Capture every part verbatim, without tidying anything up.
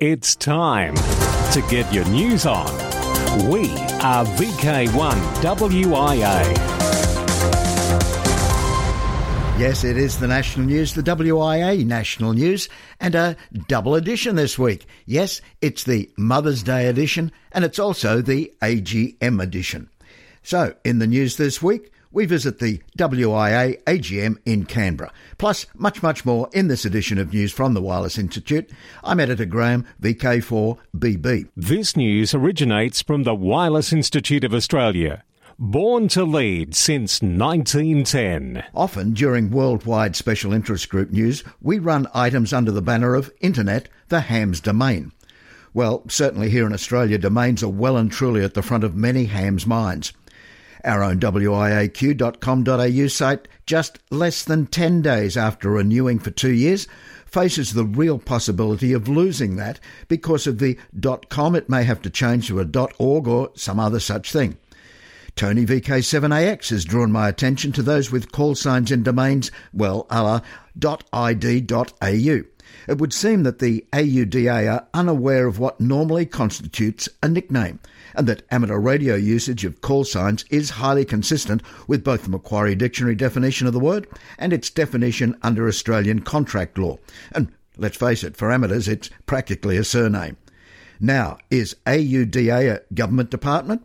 It's time to get your news on. We are V K one W I A. Yes, it is the national news, the W I A national news, and a double edition this week. Yes, it's the Mother's Day edition, and it's also the A G M edition. So, in the news this week, we visit the W I A A G M in Canberra. Plus, much, much more in this edition of News from the Wireless Institute. I'm Editor Graham, V K four B B. This news originates from the Wireless Institute of Australia. Born to lead since nineteen ten. Often during worldwide special interest group news, we run items under the banner of Internet, the ham's domain. Well, certainly here in Australia, domains are well and truly at the front of many hams' minds. Our own W I A Q dot com dot A U site, just less than ten days after renewing for two years, faces the real possibility of losing that because of the .com. It may have to change to a .org or some other such thing. Tony V K seven A X has drawn my attention to those with call signs and domains, well, a la .id.au. It would seem that the A U D A are unaware of what normally constitutes a nickname, and that amateur radio usage of call signs is highly consistent with both the Macquarie Dictionary definition of the word and its definition under Australian contract law. And let's face it, for amateurs, it's practically a surname. Now, is A U D A a government department?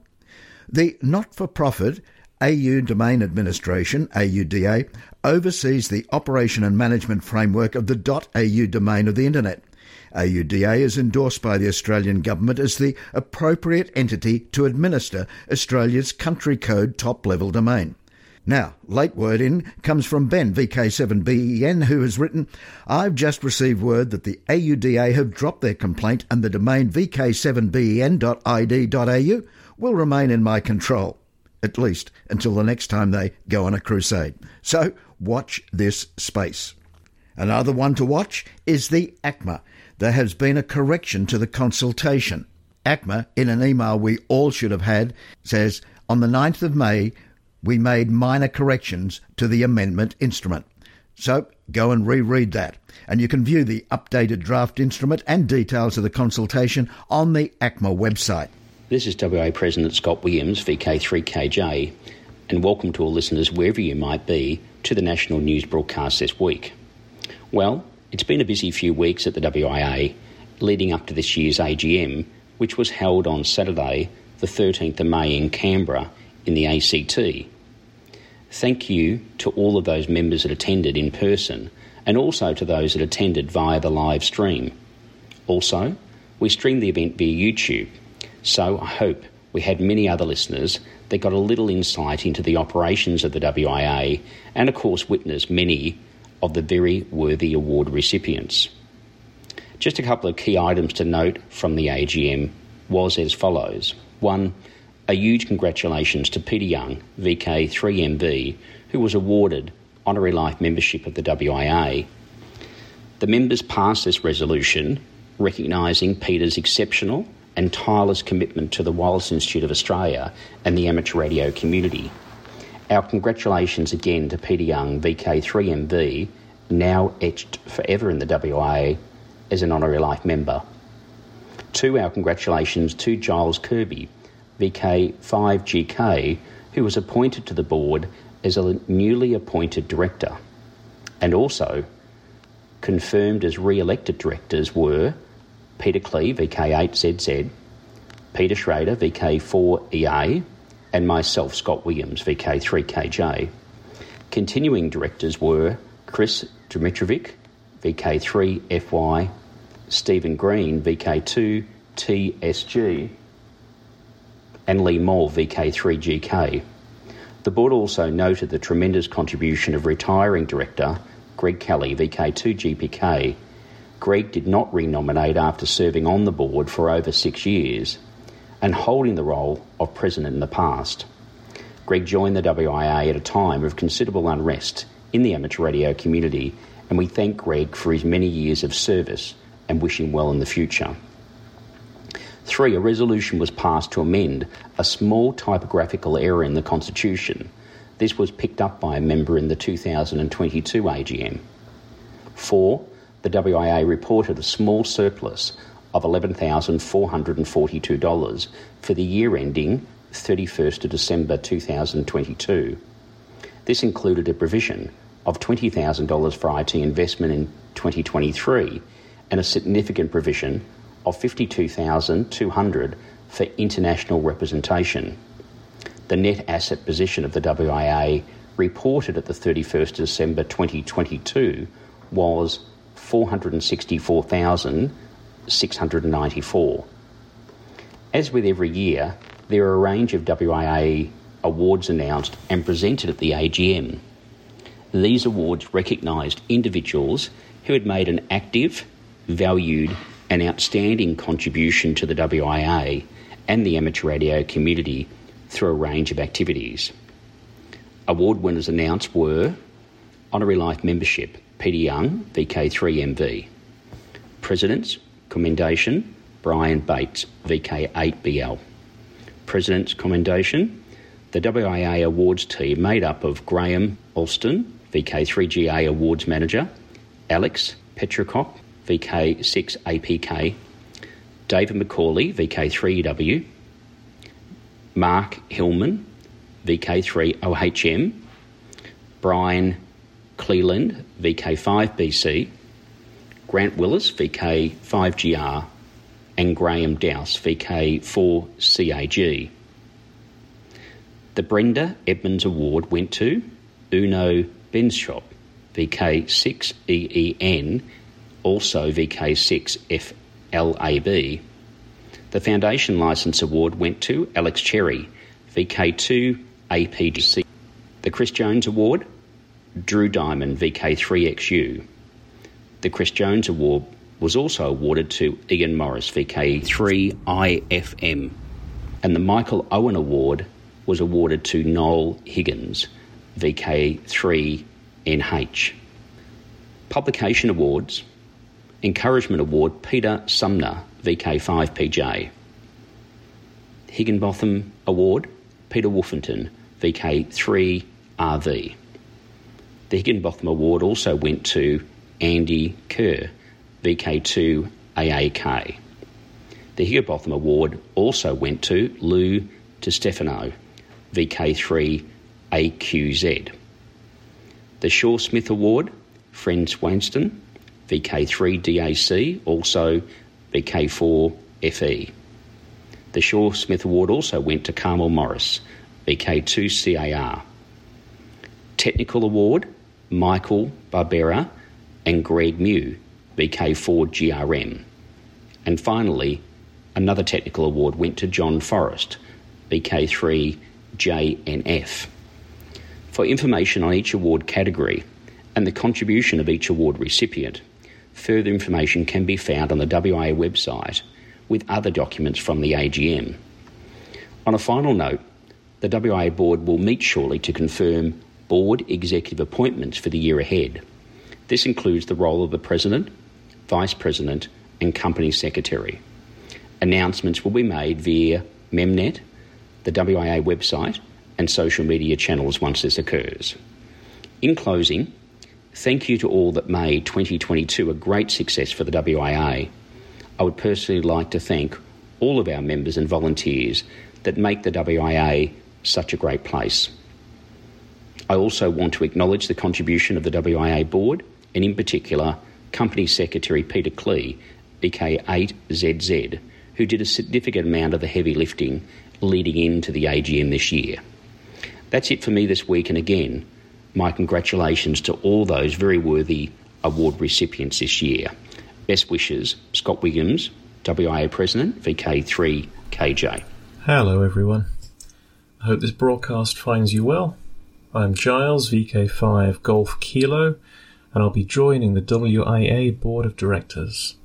The not-for-profit A U Domain Administration, A U D A, oversees the operation and management framework of the .au domain of the Internet. A U D A is endorsed by the Australian Government as the appropriate entity to administer Australia's country code top-level domain. Now, late word in comes from Ben, V K seven B E N, who has written, I've just received word that the A U D A have dropped their complaint and the domain V K seven B E N dot I D dot A U will remain in my control, at least until the next time they go on a crusade. So, watch this space. Another one to watch is the A C M A. There has been a correction to the consultation. A C M A, in an email we all should have had, says, on the ninth of May, we made minor corrections to the amendment instrument. So go and reread that. And you can view the updated draft instrument and details of the consultation on the A C M A website. This is W A President Scott Williams, V K three K J, and welcome to all listeners wherever you might be to the national news broadcast this week. Well, it's been a busy few weeks at the W I A leading up to this year's A G M, which was held on Saturday, the thirteenth of May in Canberra in the A C T. Thank you to all of those members that attended in person and also to those that attended via the live stream. Also, we streamed the event via YouTube, so I hope we had many other listeners that got a little insight into the operations of the W I A and of course witnessed many of the very worthy award recipients. Just a couple of key items to note from the A G M was as follows. One, a huge congratulations to Peter Young, V K three M V, who was awarded honorary life membership of the W I A. The members passed this resolution recognising Peter's exceptional and tireless commitment to the Wireless Institute of Australia and the amateur radio community. Our congratulations again to Peter Young, V K three M V, now etched forever in the W I A as an honorary life member. Two, our congratulations to Giles Kirby, V K five G K, who was appointed to the board as a newly appointed director. And also confirmed as re-elected directors were Peter Clee, V K eight Z Z, Peter Schrader, V K four E A, and myself, Scott Williams, V K three K J. Continuing directors were Chris Dimitrovic, V K three F Y, Stephen Green, V K two T S G, and Lee Moll, V K three G K. The board also noted the tremendous contribution of retiring director Greg Kelly, V K two G P K. Greg did not re-nominate after serving on the board for over six years and holding the role of president in the past. Greg joined the W I A at a time of considerable unrest in the amateur radio community, and we thank Greg for his many years of service and wish him well in the future. Three, a resolution was passed to amend a small typographical error in the Constitution. This was picked up by a member in the two thousand twenty-two A G M. Four, the W I A reported a small surplus of eleven thousand four hundred forty-two dollars for the year ending thirty-first of December two thousand twenty-two. This included a provision of twenty thousand dollars for I T investment in twenty twenty-three and a significant provision of fifty-two thousand two hundred dollars for international representation. The net asset position of the W I A reported at the thirty-first of December twenty twenty-two was four hundred sixty-four thousand six hundred ninety-four dollars. As with every year, there are a range of W I A awards announced and presented at the A G M. These awards recognised individuals who had made an active, valued and outstanding contribution to the W I A and the amateur radio community through a range of activities. Award winners announced were Honorary Life Membership, Peter Young, V K three M V. President's Commendation, Brian Bates, V K eight B L. President's Commendation, the W I A Awards team made up of Graham Alston, V K three G A Awards Manager, Alex Petrikov, V K six A P K, David McCauley, V K three W, Mark Hillman, V K three O H M, Brian Cleland, V K five B C, Grant Willis, V K five G R, and Graham Dowse, V K four C A G. The Brenda Edmonds Award went to Uno Benschop, V K six E E N, also V K six F L A B. The Foundation License Award went to Alex Cherry, V K two A P G C. The Chris Jones Award, Drew Diamond, V K three X U. The Chris Jones Award was also awarded to Ian Morris, V K three I F M. And the Michael Owen Award was awarded to Noel Higgins, V K three N H. Publication Awards, Encouragement Award, Peter Sumner, V K five P J. Higginbotham Award, Peter Wolfenton, V K three R V. The Higginbotham Award also went to Andy Kerr, V K two A A K. The Higginbotham Award also went to Lou DiStefano, V K three A Q Z. The Shaw Smith Award, Friend Swanston, V K three D A C, also V K four F E. The Shaw Smith Award also went to Carmel Morris, V K two C A R. Technical Award, Michael Barbera and Greg Mew, V K four G R M. And finally, another technical award went to John Forrest, V K three J N F. For information on each award category and the contribution of each award recipient, further information can be found on the W I A website with other documents from the A G M. On a final note, the W I A Board will meet shortly to confirm Board executive appointments for the year ahead. This includes the role of the President, Vice President and Company Secretary. Announcements will be made via MemNet, the W I A website and social media channels once this occurs. In closing, thank you to all that made twenty twenty-two a great success for the W I A. I would personally like to thank all of our members and volunteers that make the W I A such a great place. I also want to acknowledge the contribution of the W I A Board and in particular Company Secretary Peter Klee, V K eight Z Z, who did a significant amount of the heavy lifting leading into the A G M this year. That's it for me this week, and again, my congratulations to all those very worthy award recipients this year. Best wishes, Scott Williams, W I A President, V K three K J. Hello everyone. I hope this broadcast finds you well. I'm Giles, V K five Golf Kilo, and I'll be joining the W I A Board of Directors.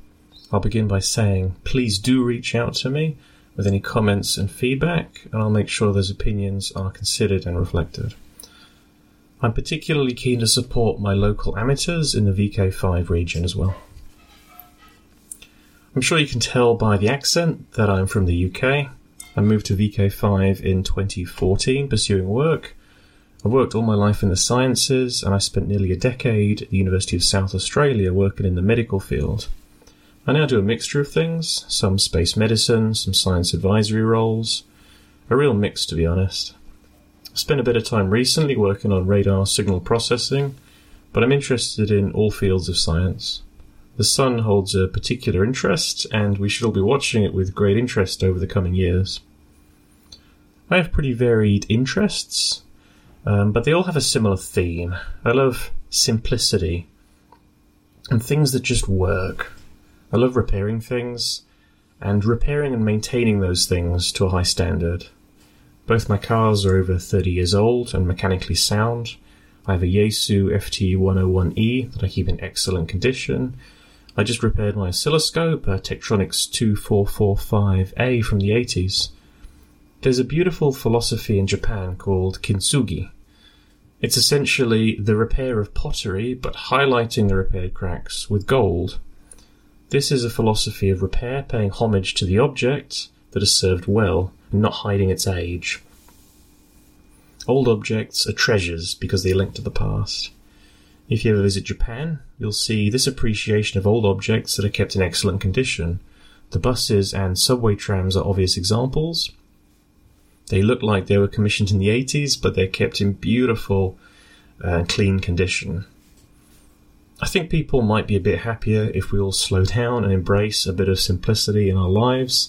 I'll begin by saying, please do reach out to me with any comments and feedback, and I'll make sure those opinions are considered and reflected. I'm particularly keen to support my local amateurs in the V K five region as well. I'm sure you can tell by the accent that I'm from the U K. I moved to V K five in twenty fourteen, pursuing work. I've worked all my life in the sciences, and I spent nearly a decade at the University of South Australia working in the medical field. I now do a mixture of things, some space medicine, some science advisory roles, a real mix to be honest. I spent a bit of time recently working on radar signal processing, but I'm interested in all fields of science. The sun holds a particular interest, and we should all be watching it with great interest over the coming years. I have pretty varied interests, um, but they all have a similar theme. I love simplicity and things that just work. I love repairing things and repairing and maintaining those things to a high standard. Both my cars are over thirty years old and mechanically sound. I have a Yaesu F T one oh one E that I keep in excellent condition. I just repaired my oscilloscope, a Tektronix two four four five A from the eighties. There's a beautiful philosophy in Japan called kintsugi. It's essentially the repair of pottery, but highlighting the repaired cracks with gold. This is a philosophy of repair, paying homage to the object that has served well, and not hiding its age. Old objects are treasures because they link to the past. If you ever visit Japan, you'll see this appreciation of old objects that are kept in excellent condition. The buses and subway trams are obvious examples. They look like they were commissioned in the eighties, but they're kept in beautiful, uh, clean condition. I think people might be a bit happier if we all slow down and embrace a bit of simplicity in our lives.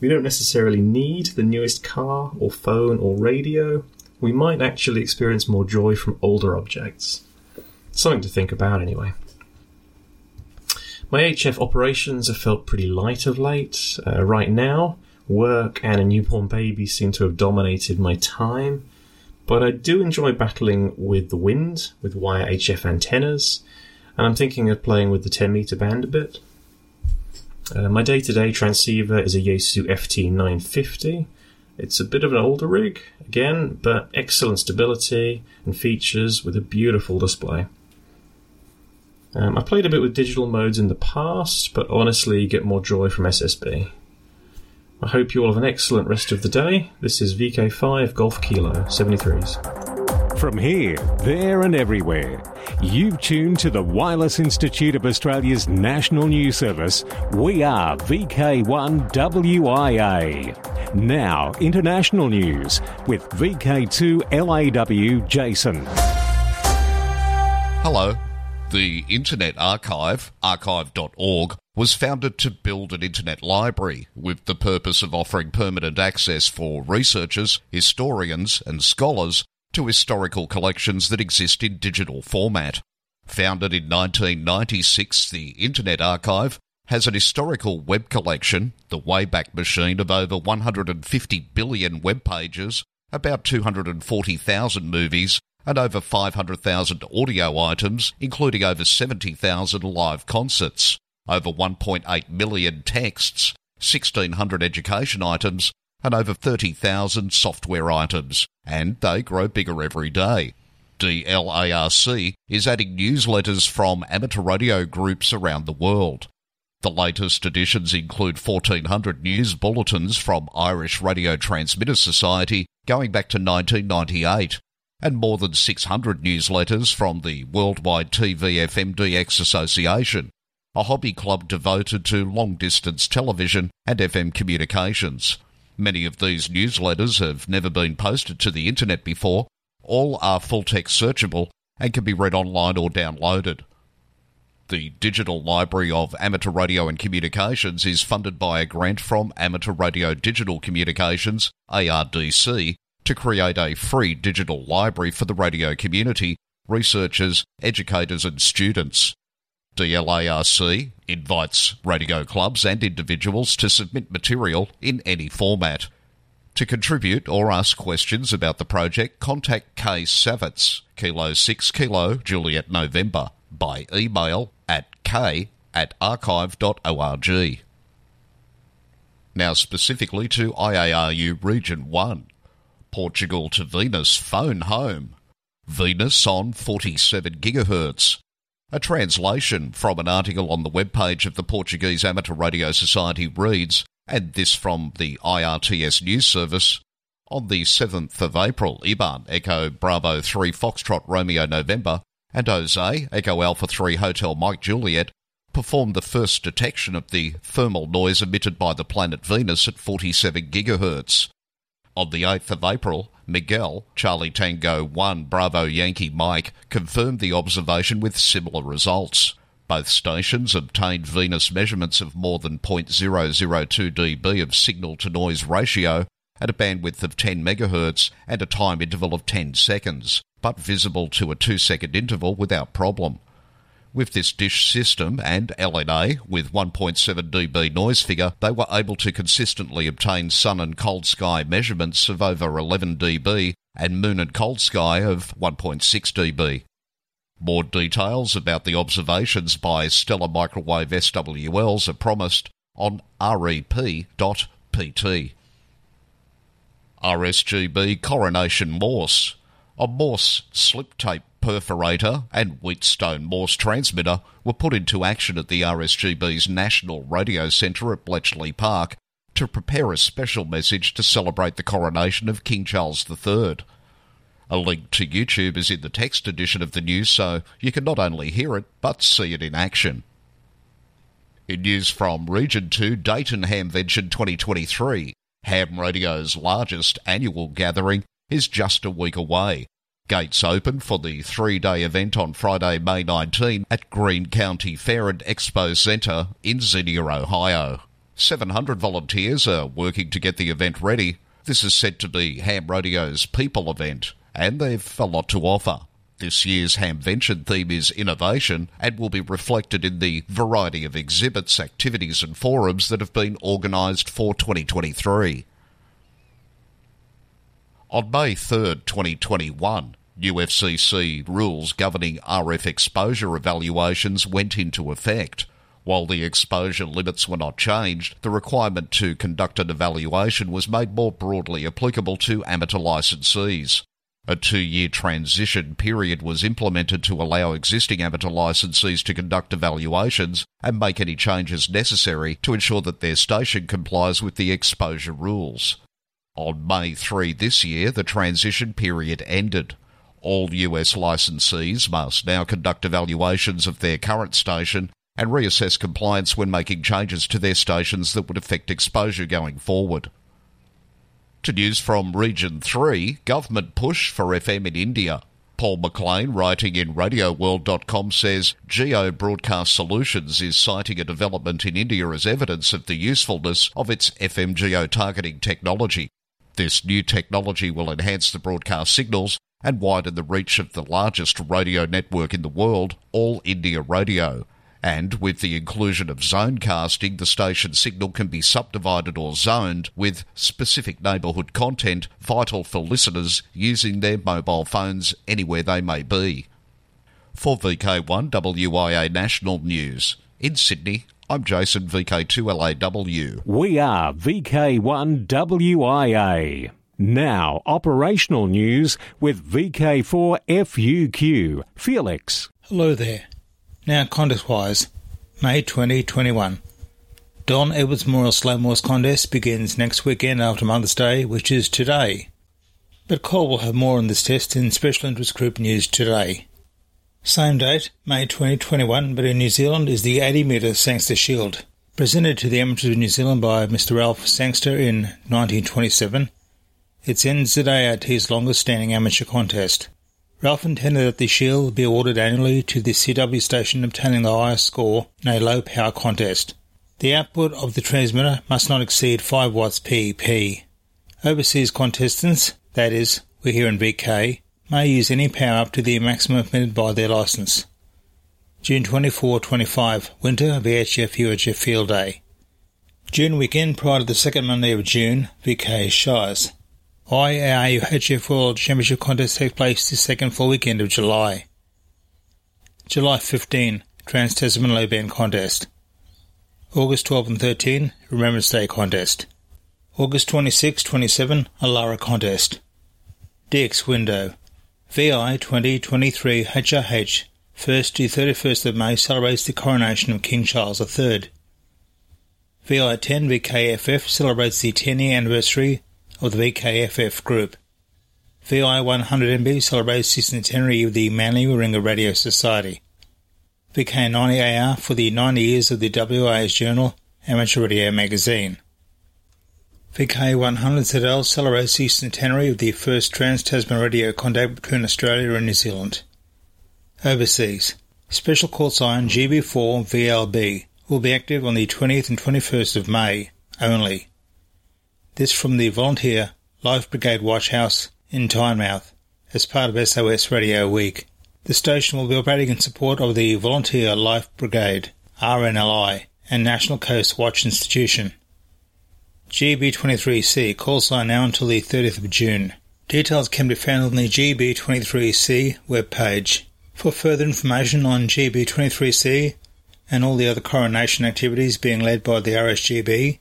We don't necessarily need the newest car or phone or radio. We might actually experience more joy from older objects. Something to think about anyway. My H F operations have felt pretty light of late. Uh, right now, work and a newborn baby seem to have dominated my time, but I do enjoy battling with the wind, with wire H F antennas, and I'm thinking of playing with the ten meter band a bit. Uh, my day-to-day transceiver is a Yaesu F T nine fifty. It's a bit of an older rig, again, but excellent stability and features with a beautiful display. Um, I played a bit with digital modes in the past, but honestly get more joy from S S B. I hope you all have an excellent rest of the day. This is V K five Golf Kilo seventy-threes. From here, there and everywhere, you've tuned to the Wireless Institute of Australia's National News Service. We are V K one W I A. Now, international news with V K two L A W Jason. Hello. The Internet Archive, archive dot org, was founded to build an internet library with the purpose of offering permanent access for researchers, historians and scholars to historical collections that exist in digital format. Founded in nineteen ninety-six, the Internet Archive has an historical web collection, the Wayback Machine, of over one hundred fifty billion web pages, about two hundred forty thousand movies, and over five hundred thousand audio items, including over seventy thousand live concerts, over one point eight million texts, one thousand six hundred education items, and over thirty thousand software items, and they grow bigger every day. D LARC is adding newsletters from amateur radio groups around the world. The latest editions include fourteen hundred news bulletins from Irish Radio Transmitter Society going back to nineteen ninety-eight, and more than six hundred newsletters from the Worldwide T V F M D X Association, a hobby club devoted to long-distance television and F M communications. Many of these newsletters have never been posted to the internet before. All are full-text searchable and can be read online or downloaded. The Digital Library of Amateur Radio and Communications is funded by a grant from Amateur Radio Digital Communications, A R D C, to create a free digital library for the radio community, researchers, educators and students. D LARC invites radio clubs and individuals to submit material in any format. To contribute or ask questions about the project, contact Kay Savitz, Kilo six Kilo Juliet November, by email at k at archive dot org. Now specifically to I A R U Region one. Portugal to Venus, phone home. Venus on forty-seven gigahertz. A translation from an article on the webpage of the Portuguese Amateur Radio Society reads, and this from the I R T S News Service, on the seventh of April, Iban, Echo Bravo three Foxtrot Romeo November, and Jose, Echo Alpha three Hotel Mike Juliet, performed the first detection of the thermal noise emitted by the planet Venus at forty-seven gigahertz. On the eighth of April, Miguel, Charlie Tango one Bravo Yankee Mike, confirmed the observation with similar results. Both stations obtained Venus measurements of more than zero point zero zero two decibels of signal-to-noise ratio at a bandwidth of ten megahertz and a time interval of ten seconds, but visible to a two-second interval without problem. With this dish system and L N A, with one point seven decibel noise figure, they were able to consistently obtain sun and cold sky measurements of over eleven decibels and moon and cold sky of one point six decibels. More details about the observations by Stellar Microwave S W Ls are promised on rep dot p t. R S G B Coronation Morse. A Morse slip tape perforator and Wheatstone Morse transmitter were put into action at the R S G B's National Radio Centre at Bletchley Park to prepare a special message to celebrate the coronation of King Charles the third. A link to YouTube is in the text edition of the news, so you can not only hear it, but see it in action. In news from Region two, Dayton Hamvention twenty twenty-three, Ham Radio's largest annual gathering, is just a week away. Gates open for the three-day event on Friday, May nineteenth at Greene County Fair and Expo Centre in Xenia, Ohio. seven hundred volunteers are working to get the event ready. This is said to be Ham Radio's people event, and they've a lot to offer. This year's Hamvention theme is innovation and will be reflected in the variety of exhibits, activities and forums that have been organised for twenty twenty-three. On May third, twenty twenty-one, new F C C rules governing R F exposure evaluations went into effect. While the exposure limits were not changed, the requirement to conduct an evaluation was made more broadly applicable to amateur licensees. A two-year transition period was implemented to allow existing amateur licensees to conduct evaluations and make any changes necessary to ensure that their station complies with the exposure rules. On May third this year, the transition period ended. All U S licensees must now conduct evaluations of their current station and reassess compliance when making changes to their stations that would affect exposure going forward. To news from Region three, government push for F M in India. Paul McLean, writing in radio world dot com, says Geo Broadcast Solutions is citing a development in India as evidence of the usefulness of its F M geo-targeting technology. This new technology will enhance the broadcast signals and widen the reach of the largest radio network in the world, All India Radio. And with the inclusion of zone casting, the station signal can be subdivided or zoned with specific neighbourhood content vital for listeners using their mobile phones anywhere they may be. For V K one W I A National News, in Sydney, I'm Jason, V K two L A W. We are V K one W I A. Now, operational news with V K four F U Q. Felix. Hello there. Now, contest-wise, May twenty twenty-one. Don Edwards Memorial Slow Mores Contest begins next weekend after Mother's Day, which is today. But Cole will have more on this test in Special Interest Group News today. Same date, May twenty twenty-one, but in New Zealand is the eighty metre Sangster Shield, presented to the amateurs of New Zealand by Mister Ralph Sangster in nineteen twenty-seven. It's N Z A R T's longest-standing amateur contest. Ralph intended that the shield will be awarded annually to the C W station obtaining the highest score in a low-power contest. The output of the transmitter must not exceed five watts P E P. Overseas contestants, that is, we're here in V K, may use any power up to the maximum permitted by their licence. June twenty-fourth to twenty-fifth, Winter V H F U H F Field Day. June weekend prior to the second Monday of June, V K Shires. I A U H F World Championship Contest takes place the second full weekend of July. July fifteenth, Trans-Tasman Low Band Contest. August twelfth and thirteenth, Remembrance Day Contest. August twenty-sixth to twenty-seventh, Alara Contest. D X Window. V I twenty twenty-three H R H, first to thirty-first of May, celebrates the coronation of King Charles the third. V I ten V K F F celebrates the ten-year anniversary of the V K F F group. V I one hundred M B celebrates the centenary of the Manly Warringah Radio Society. V K nine W I A for the ninety years of the W I A's journal, Amateur Radio Magazine. V K one hundred Z L celebrates the centenary of the first trans-Tasman radio contact between Australia and New Zealand. Overseas, special call sign G B four V L B will be active on the twentieth and twenty-first of May only. This from the volunteer Life Brigade Watch House in Tynemouth as part of S O S Radio Week. The station will be operating in support of the Volunteer Life Brigade, R N L I, and National Coast Watch Institution. G B twenty-three C call sign now until the thirtieth of June. Details can be found on the G B twenty-three C webpage. For further information on G B twenty-three C and all the other coronation activities being led by the R S G B,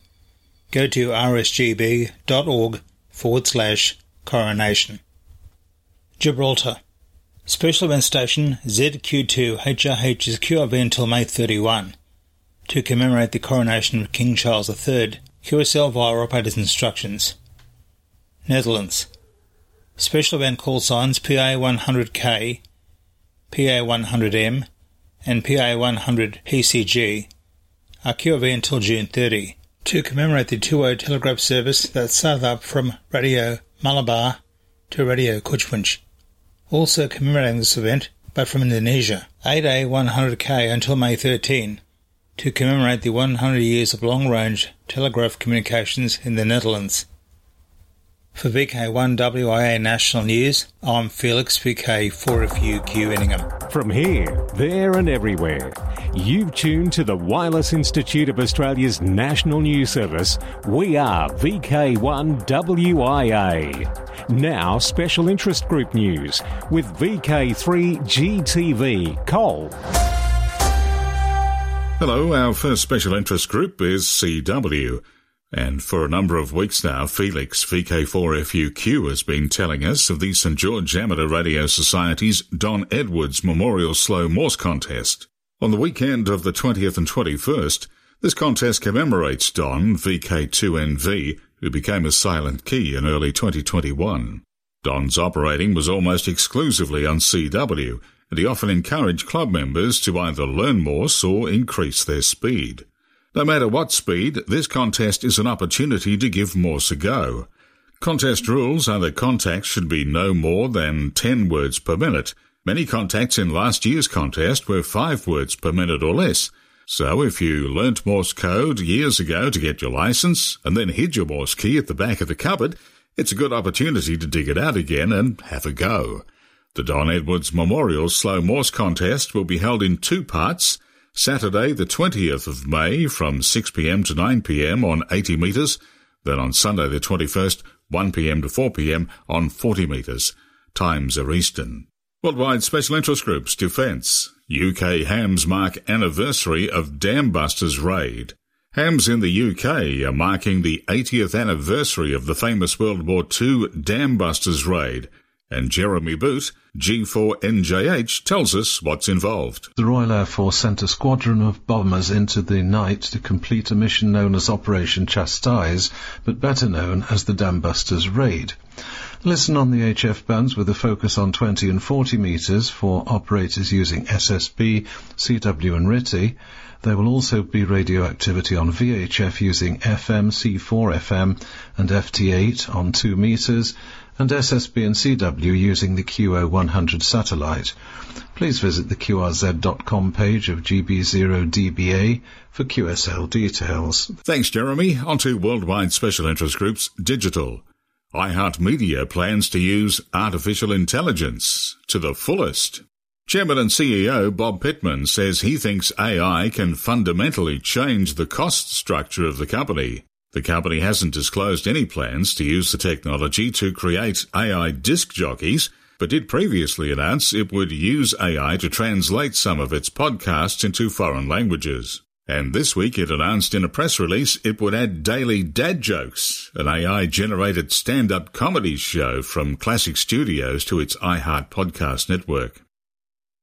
go to rsgb.org forward slash coronation. Gibraltar. Special event station Z Q two H R H is Q R V until May thirty-first to commemorate the coronation of King Charles the Third. Q S L via operator's instructions. Netherlands. Special event call signs P A one hundred K, P A one hundred M and P A one hundred P C G are Q R V until June thirtieth to commemorate the two oh telegraph service that started up from Radio Malabar to Radio Kuchwinch. Also commemorating this event, but from Indonesia, eight A one hundred K until May thirteenth to commemorate the one hundred years of long-range telegraph communications in the Netherlands. For V K one W I A National News, I'm Felix, V K four F U Q Inningham. From here, there and everywhere, you've tuned to the Wireless Institute of Australia's National News Service. We are V K one W I A. Now, Special Interest Group News with V K three G T V, Cole. Hello, our first special interest group is C W, and for a number of weeks now, Felix, V K four F U Q, has been telling us of the St George Amateur Radio Society's Don Edwards Memorial Slow Mores Contest. On the weekend of the twentieth and twenty-first, this contest commemorates Don, V K two N V, who became a silent key in early twenty twenty-one. Don's operating was almost exclusively on C W, and he often encouraged club members to either learn Morse or increase their speed. No matter what speed, this contest is an opportunity to give Morse a go. Contest rules are that contacts should be no more than ten words per minute. Many contacts in last year's contest were five words per minute or less. So if you learnt Morse code years ago to get your licence and then hid your Morse key at the back of the cupboard, it's a good opportunity to dig it out again and have a go. The Don Edwards Memorial Slow Morse Contest will be held in two parts, Saturday the twentieth of May from six p m to nine p m on eighty metres, then on Sunday the twenty-first, one p m to four p m on forty metres. Times are Eastern. Worldwide Special Interest Groups Defence. U K hams mark anniversary of Dambusters raid. Hams in the U K are marking the eightieth anniversary of the famous World War Two Dambusters raid, and Jeremy Boot, G four N J H, tells us what's involved. The Royal Air Force sent a squadron of bombers into the night to complete a mission known as Operation Chastise, but better known as the Dambusters Raid. Listen on the H F bands with a focus on twenty and forty metres for operators using S S B, C W and R I T I. There will also be radio activity on V H F using F M, C four F M and F T eight on two metres, and S S B and C W using the Q O one hundred satellite. Please visit the Q R Z dot com page of G B zero D B A for Q S L details. Thanks, Jeremy. On to Worldwide Special Interest Groups Digital. iHeartMedia plans to use artificial intelligence to the fullest. Chairman and C E O Bob Pittman says he thinks A I can fundamentally change the cost structure of the company. The company hasn't disclosed any plans to use the technology to create A I disc jockeys, but did previously announce it would use A I to translate some of its podcasts into foreign languages. And this week it announced in a press release it would add Daily Dad Jokes, an A I-generated stand-up comedy show from Classic Studios to its iHeart podcast network.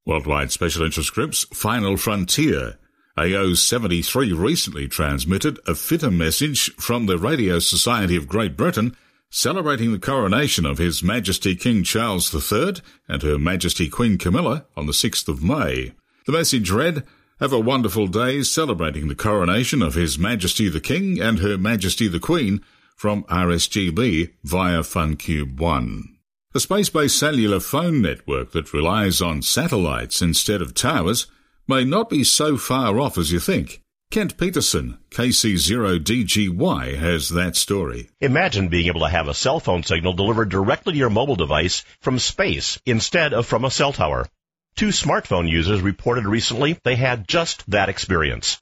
Worldwide Special Interest Group's Final Frontier. A O seventy-three recently transmitted a fitter message from the Radio Society of Great Britain celebrating the coronation of His Majesty King Charles the Third and Her Majesty Queen Camilla on the sixth of May. The message read, "Have a wonderful day celebrating the coronation of His Majesty the King and Her Majesty the Queen from R S G B via FunCube one. A space-based cellular phone network that relies on satellites instead of towers may not be so far off as you think. Kent Peterson, K C zero D G Y, has that story. Imagine being able to have a cell phone signal delivered directly to your mobile device from space instead of from a cell tower. Two smartphone users reported recently they had just that experience.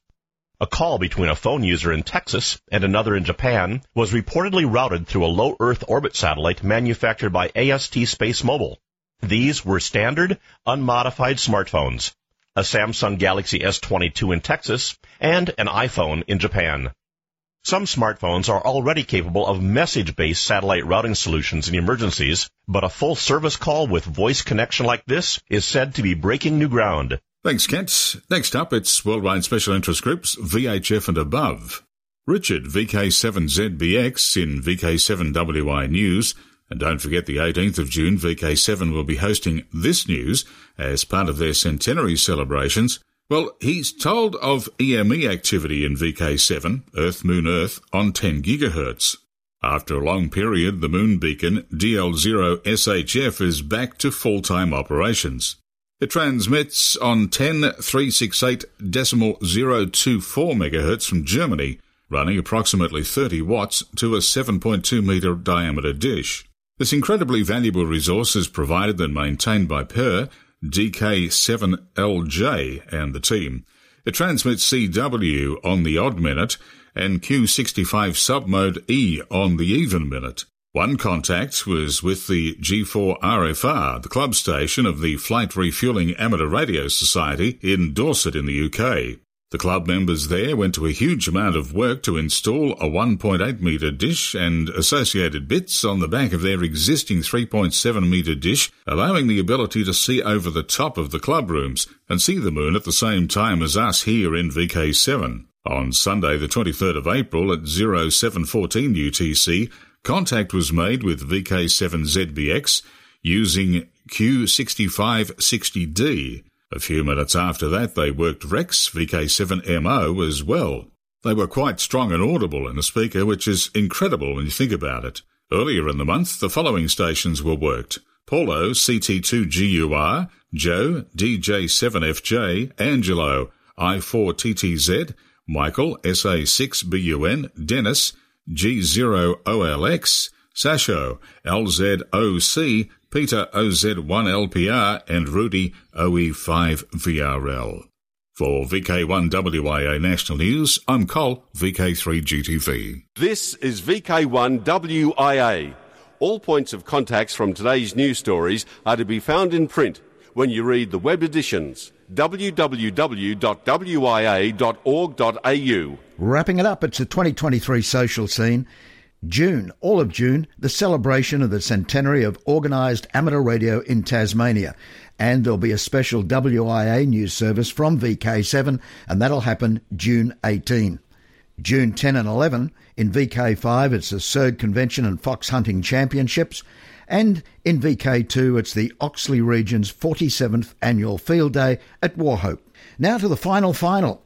A call between a phone user in Texas and another in Japan was reportedly routed through a low-Earth orbit satellite manufactured by A S T SpaceMobile. These were standard, unmodified smartphones, a Samsung Galaxy S twenty-two in Texas and an iPhone in Japan. Some smartphones are already capable of message-based satellite routing solutions in emergencies, but a full-service call with voice connection like this is said to be breaking new ground. Thanks, Kent. Next up, it's Worldwide Special Interest Groups, V H F and above. Richard, V K seven Z B X in V K seven W I News. And don't forget the eighteenth of June, V K seven will be hosting this news as part of their centenary celebrations. Well, he's told of E M E activity in V K seven, Earth Moon Earth, on ten gigahertz. After a long period, the moon beacon D L zero S H F is back to full-time operations. It transmits on ten three sixty-eight point zero two four megahertz from Germany, running approximately thirty watts to a seven point two meter diameter dish. This incredibly valuable resource is provided and maintained by Per, D K seven L J, and the team. It transmits C W on the odd minute and Q sixty-five submode E on the even minute. One contact was with the G four R F R, the club station of the Flight Refuelling Amateur Radio Society in Dorset in the U K. The club members there went to a huge amount of work to install a one point eight metre dish and associated bits on the back of their existing three point seven metre dish, allowing the ability to see over the top of the club rooms and see the moon at the same time as us here in V K seven. On Sunday the twenty-third of April at oh seven fourteen U T C, contact was made with V K seven Z B X using Q sixty-five sixty D. A few minutes after that, they worked Rex V K seven M O as well. They were quite strong and audible in the speaker, which is incredible when you think about it. Earlier in the month, the following stations were worked: Paulo C T two G U R, Joe D J seven F J, Angelo I four T T Z, Michael S A six B U N, Dennis G zero O L X, Sasho L Z O C, Peter O Z one L P R, and Rudy O E five V R L. For V K one W I A National News, I'm Col, V K three G T V. This is V K one W I A. All points of contacts from today's news stories are to be found in print when you read the web editions. w w w dot w i a dot org dot a u. Wrapping it up, it's the twenty twenty-three social scene. June, all of June, the celebration of the centenary of organised amateur radio in Tasmania. And there'll be a special W I A news service from V K seven, and that'll happen June eighteenth. June tenth and eleventh, in V K five, it's the S E R D Convention and Fox Hunting Championships. And in V K two, it's the Oxley Region's forty-seventh Annual Field Day at Wauchope. Now to the final final.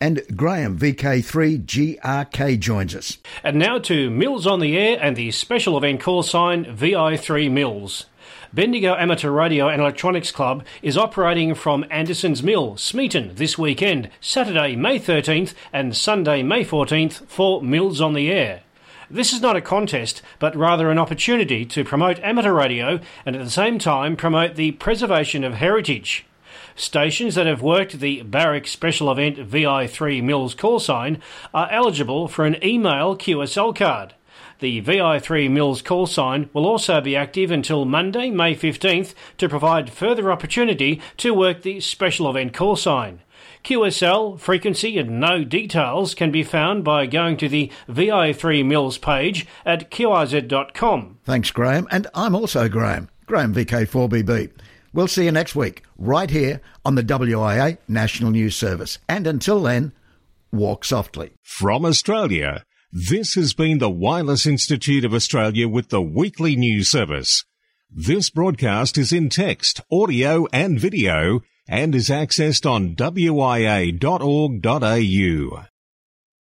And Graham, V K three G R K, joins us. And now to Mills on the Air and the special event call sign V I three Mills. Bendigo Amateur Radio and Electronics Club is operating from Anderson's Mill, Smeaton, this weekend, Saturday, May thirteenth and Sunday, May fourteenth, for Mills on the Air. This is not a contest, but rather an opportunity to promote amateur radio and at the same time promote the preservation of heritage. Stations that have worked the Barrack Special Event V I three Mills call sign are eligible for an email Q S L card. The V I three Mills call sign will also be active until Monday, May fifteenth, to provide further opportunity to work the Special Event call sign. Q S L, frequency and no details can be found by going to the V I three Mills page at Q R Z dot com. Thanks, Graham. And I'm also Graham, Graham V K four B B. We'll see you next week, right here on the W I A National News Service. And until then, walk softly. From Australia, this has been the Wireless Institute of Australia with the weekly news service. This broadcast is in text, audio and video and is accessed on W I A dot org dot A U.